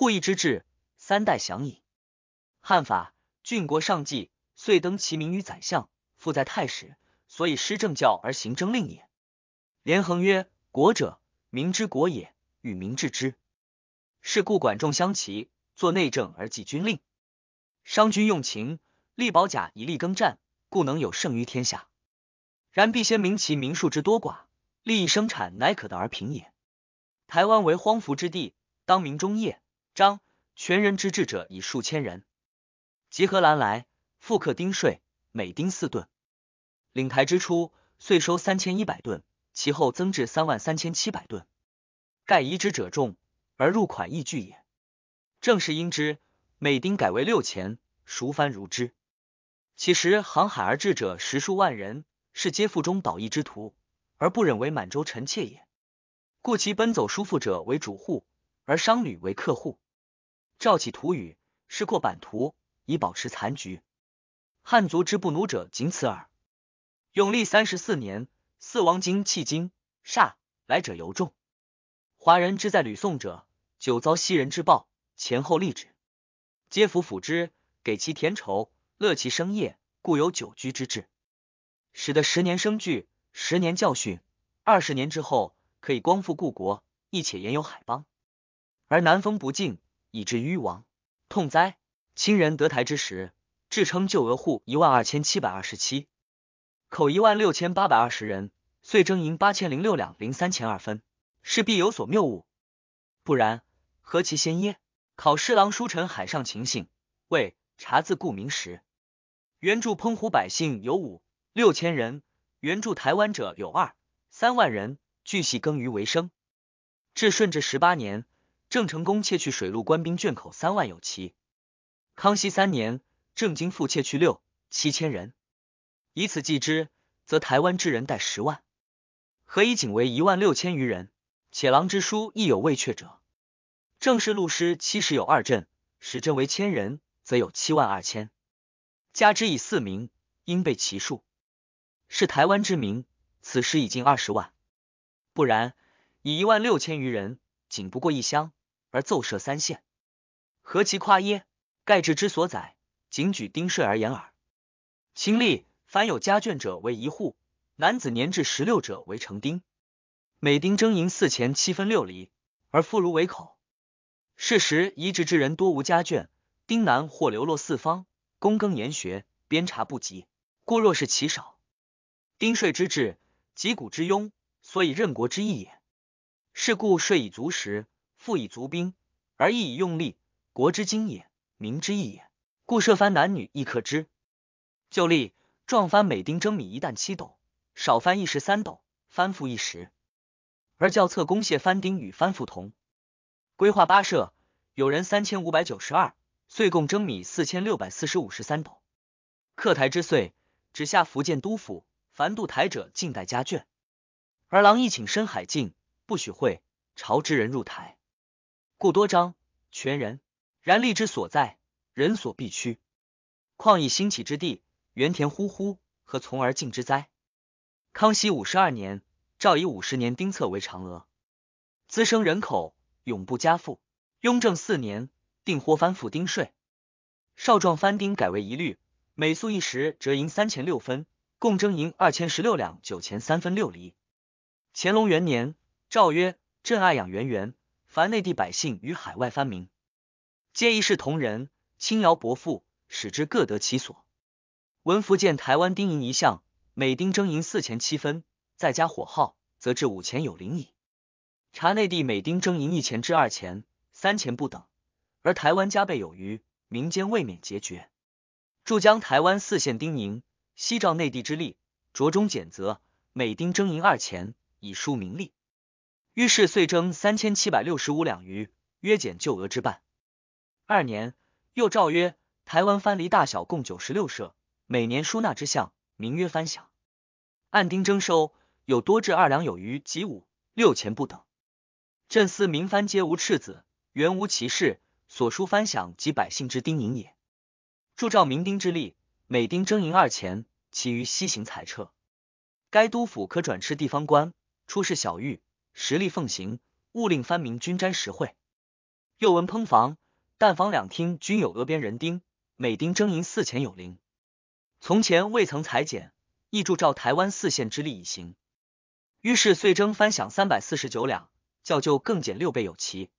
护义之制，三代享矣。汉法，郡国上计，遂登其名于宰相，附在太史，所以施政教而行政令也。连横曰：国者，民之国也，与民治之。是故管仲相齐，作内政而记军令，商君用秦，立保甲以利耕战，故能有胜于天下。然必先明其民数之多寡，利益生产乃可得而平也。台湾为荒服之地，当明中叶、张、全人之治者以数千人。及荷兰来，复课丁税，每丁4吨。领台之初，岁收3100吨，其后增至33700吨。盖移之者众，而入款亦巨也。正是因之，每丁改为6钱，孰番如之。其实航海而至者十数万人，是皆腹中倒逸之徒，而不忍为满洲臣妾也。故其奔走叔父者为主户，而商旅为客户。肇起土语，是扩版图，以保持残局。汉族之不奴者仅此耳。永历34年，四王经弃京，煞来者尤众。华人之在吕宋者，久遭西人之暴，前后立止，皆服抚之，给其田畴，乐其生业，故有久居之制。使得10年生聚，10年教训，20年之后可以光复故国，亦且沿有海邦，而南风不进，以至于亡，痛哉！清人得台之时，至称旧额户12727，口16820人，岁征银8006两03钱2分，势必有所谬误，不然何其先耶？考侍郎书陈海上情形，为查字故名时，援助澎湖百姓有5、6千人，援助台湾者有2、3万人，巨细耕于为生。至顺治18年，郑成功窃去水陆官兵眷口3万有奇。康熙3年，郑经复窃去6、7千人。以此计之，则台湾之人带10万，何以仅为16000余人？且郎之书亦有未确者。郑氏陆师70有2镇，使镇为1000人，则有72000。加之以4名，应备其数。是台湾之民，此时已近20万。不然，以16000余人，仅不过一乡，而奏设3县，何其夸耶？盖制之所载，仅举丁税而言耳。清历，凡有家眷者为一户，男子年至16者为成丁，每丁征银4钱7分6厘，而妇孺为口。是时移植之人多无家眷，丁男或流落四方，躬耕研学，鞭查不及，故若是其少。丁税之制，击鼓之庸，所以任国之意也。是故税以足食，赋以足兵，而役以用力，国之经也，民之义也。故设藩男女亦克之。旧例，壮藩每丁征米1担7斗，少藩1石3斗，藩赋1石。而教册公谢藩丁与藩赋同。规划8社，有人3592，岁共征米4645石3斗。克台之岁，直下福建督府，凡渡台者尽带家眷。而郎亦请深海禁，不许会朝之人入台，故多章全人。然利之所在，人所必趋，况以兴起之地，原田呼呼，何从而尽之哉？康熙52年，诏以50年丁册为常额，滋生人口，永不加赋。雍正4年，定豁藩赋丁税，少壮藩丁改为一律，每粟1石，折银3钱6分，共征银2016两9钱3分6厘。乾隆元年，诏曰：朕爱养源园，凡内地百姓与海外藩民，皆一视同仁，轻徭薄赋，使之各得其所。文福建台湾丁银一项，每丁征银4钱7分，再加火耗，则至5钱有零矣。查内地每丁征银1钱至2钱、3钱不等，而台湾加倍有余，民间未免拮据。注将台湾4县丁银，悉照内地之例，着中减责，每丁征银2钱，以纾民力。于是岁征3765两余，约减旧额之半。2年，又诏曰：台湾藩篱大小共96社，每年输纳之项，名曰藩饷。按丁征收，有多至2两有余及5、6钱不等。朕思民藩皆无赤子，原无其事，所输藩饷及百姓之丁银也。铸诏明丁之例，每丁征银2钱，其余悉行裁撤。该督府可转敕地方官，出示小狱，实力奉行，勿令藩民均沾实惠。又闻烹房、淡房两厅均有额边人丁，每丁征银4钱有零。从前未曾裁减，亦铸照台湾4县之力以行。于是岁征番饷349两，较旧更减6倍有奇。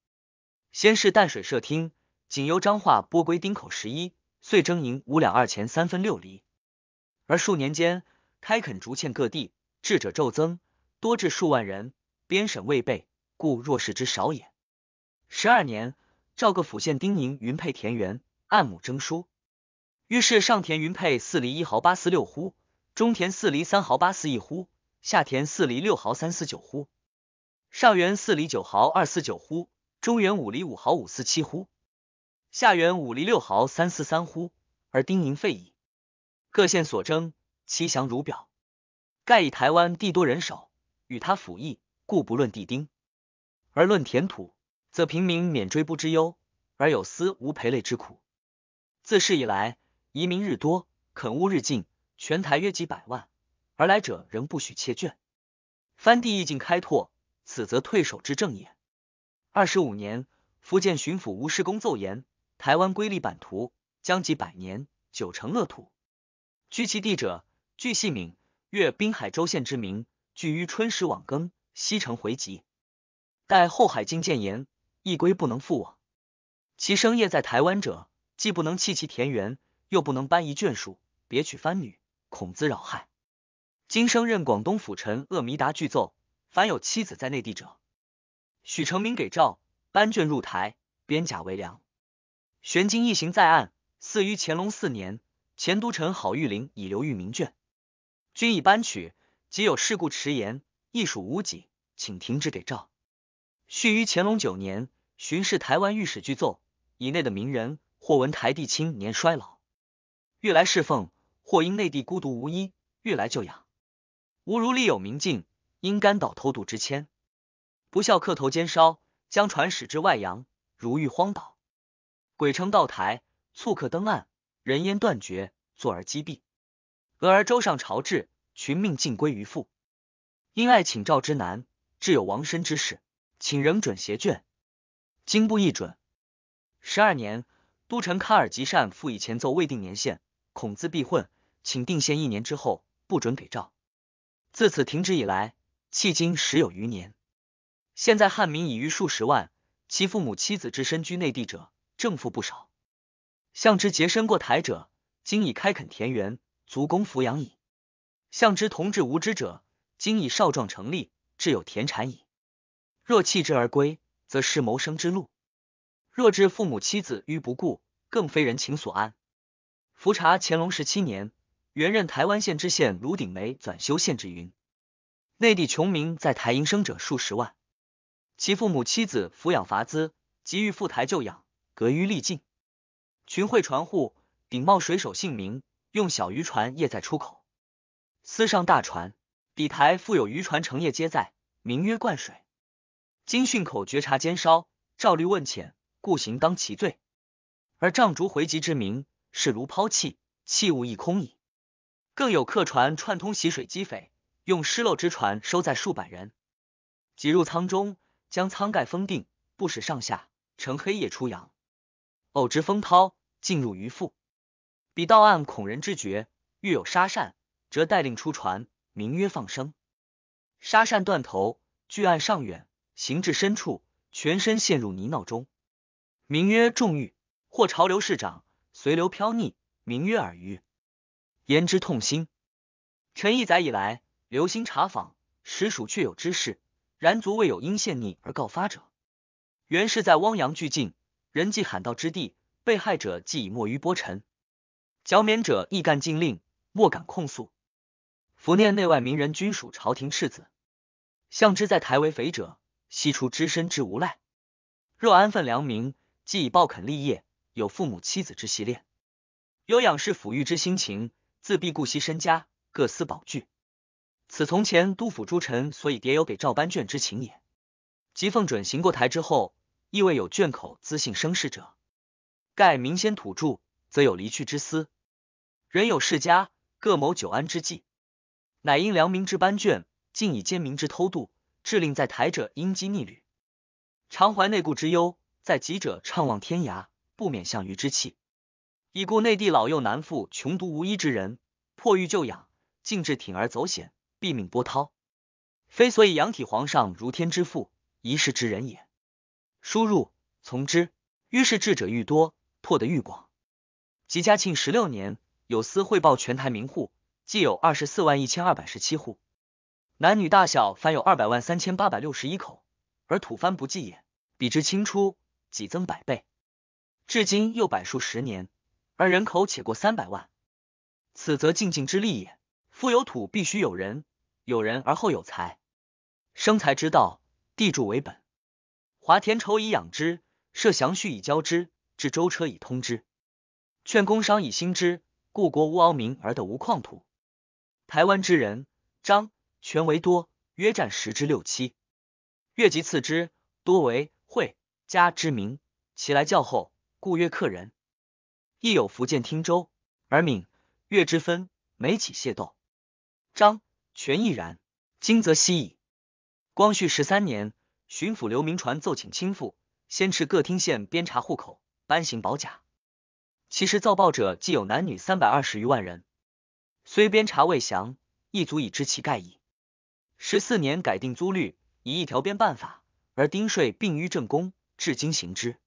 先是淡水设厅，仅由彰化拨归丁口11，岁征银5两2钱3分6厘。而数年间，开垦逐塹各地，智者骤增，多至数万人，编审未备，故若是之少也。12年，赵各府县丁宁云配田园，按亩征书。于是上田云配4厘1毫8丝6呼，中田4厘3毫8丝1呼，下田4厘6毫3丝9呼，上原4厘9毫2丝9呼，中原5厘5毫5丝7呼，下原5厘6毫3丝3呼，而丁宁废矣。各县所征，其详如表。盖以台湾地多人少，与他府邑，故不论地丁，而论田土，则平民免追捕之忧，而有私无陪累之苦。自是以来，移民日多，垦务日进，全台约几100万，而来者仍不许切卷。番地亦尽开拓，此则退守之政也。25年，福建巡抚吴世公奏言，台湾归立版图，将及100年，久成乐土。居其地者，据细闵、越滨海州县之名，据于春时往耕，西城回籍。待后海经建言，一归不能复往。其生业在台湾者，既不能弃其田园，又不能搬移眷属，别娶番女，恐滋扰害。今升任广东府臣鄂弥达具奏，凡有妻子在内地者，许成民给诏，搬眷入台，编甲为粮。玄经一行在案，似于乾隆4年。前都城郝玉龄以留狱民眷，均已搬取，即有事故迟延，亦属无己，请停止给诏。续于乾隆9年，巡视台湾御史具奏，以内的名人或闻台地青年衰老，欲来侍奉，或因内地孤独无依，欲来就养。吾如立有明镜，应甘岛偷渡之迁，不效客头奸烧，将船驶至外洋，如遇荒岛，鬼称道台，促客登岸。人烟断绝，坐而击毙。俄而周上朝至，群命尽归于父。因爱请诏之难，至有亡身之事，请仍准携眷。今不亦准。12年，都城喀尔吉善复以前奏未定年限，恐自避混，请定限1年之后，不准给诏。自此停止以来，迄今10有余年。现在汉民已逾数十万，其父母妻子之身居内地者，正负不少。向之节身过台者，今以开垦田园，足供抚养矣；向之同志无知者，今以少壮成立，至有田产矣。若弃之而归，则失谋生之路；若置父母妻子于不顾，更非人情所安。伏查乾隆17年，原任台湾县知县卢鼎梅转修县知云：内地穷民在台营生者数十万，其父母妻子抚养乏资，急欲赴台就养，革于力尽。群会船户顶冒水手姓名，用小渔船业在出口，私上大船，底台附有渔船乘业皆在，名曰灌水。今汛口觉察奸烧，照律问遣，故行当其罪。而杖竹回籍之名，是如抛弃，弃物一空矣。更有客船串通洗水击匪，用失漏之船收载数百人，挤入舱中，将舱盖封定，不使上下，乘黑夜出洋。偶值风涛，进入渔腹，彼到岸恐人之觉，欲有沙扇，则带令出船，名曰放生。沙扇断头，距岸尚远，行至深处，全身陷入泥淖中，名曰重欲。或潮流势涨，随流飘溺，名曰饵鱼。言之痛心。臣一载以来，留心查访，实属确有之事，然足未有因陷溺而告发者。原是在汪洋俱尽，人迹罕到之地，被害者既已没于波尘，剿免者亦干禁令，莫敢控诉。伏念内外名人均属朝廷赤子，向之在台为肥者，悉出之身之无赖。若安分良民，既已暴垦立业，有父母妻子之习恋，有仰视抚育之心情，自必顾惜身家，各思宝具。此从前督府诸臣所以迭有给诏颁卷之情也。即奉准行过台之后，亦未有卷口资信生事者，盖民先土著，则有离去之思。人有世家，各谋久安之计，乃因良民之班卷，竟以奸民之偷渡，致令在台者因机逆旅，常怀内顾之忧，在籍者怅望天涯，不免项羽之气。已故内地老幼难复穷独无依之人，迫欲救养，竟至铤而走险，毙命波涛，非所以仰体皇上如天之父，一世之人也。输入从之，于是智者愈多，拓得愈广。即嘉庆16年，有司汇报全台民户，既有241217户，男女大小凡有2003861口，而土蕃不计也，比之清初，几增100倍，至今又百数十年，而人口且过300万。此则进进之力也。夫有土必须有人，有人而后有财。生财之道，地主为本。华田畴以养之，设祥序以教之，治舟车以通之，劝工商以兴之，故国无敖民而得无旷土。台湾之人，张、全为多，约占10之6-7。越及次之，多为会、家之民，其来较厚，故曰客人。亦有福建汀州、而闽、越之分，每起械斗。张、全亦然，今则稀矣。光绪13年，巡抚刘铭传奏请亲父，先斥各厅县编查户口，颁行保甲。其实造报者既有男女320余万人，虽编查未详，亦足以知其概矣。14年改定租律，以一条鞭办法，而丁税并于正宫，至今行之。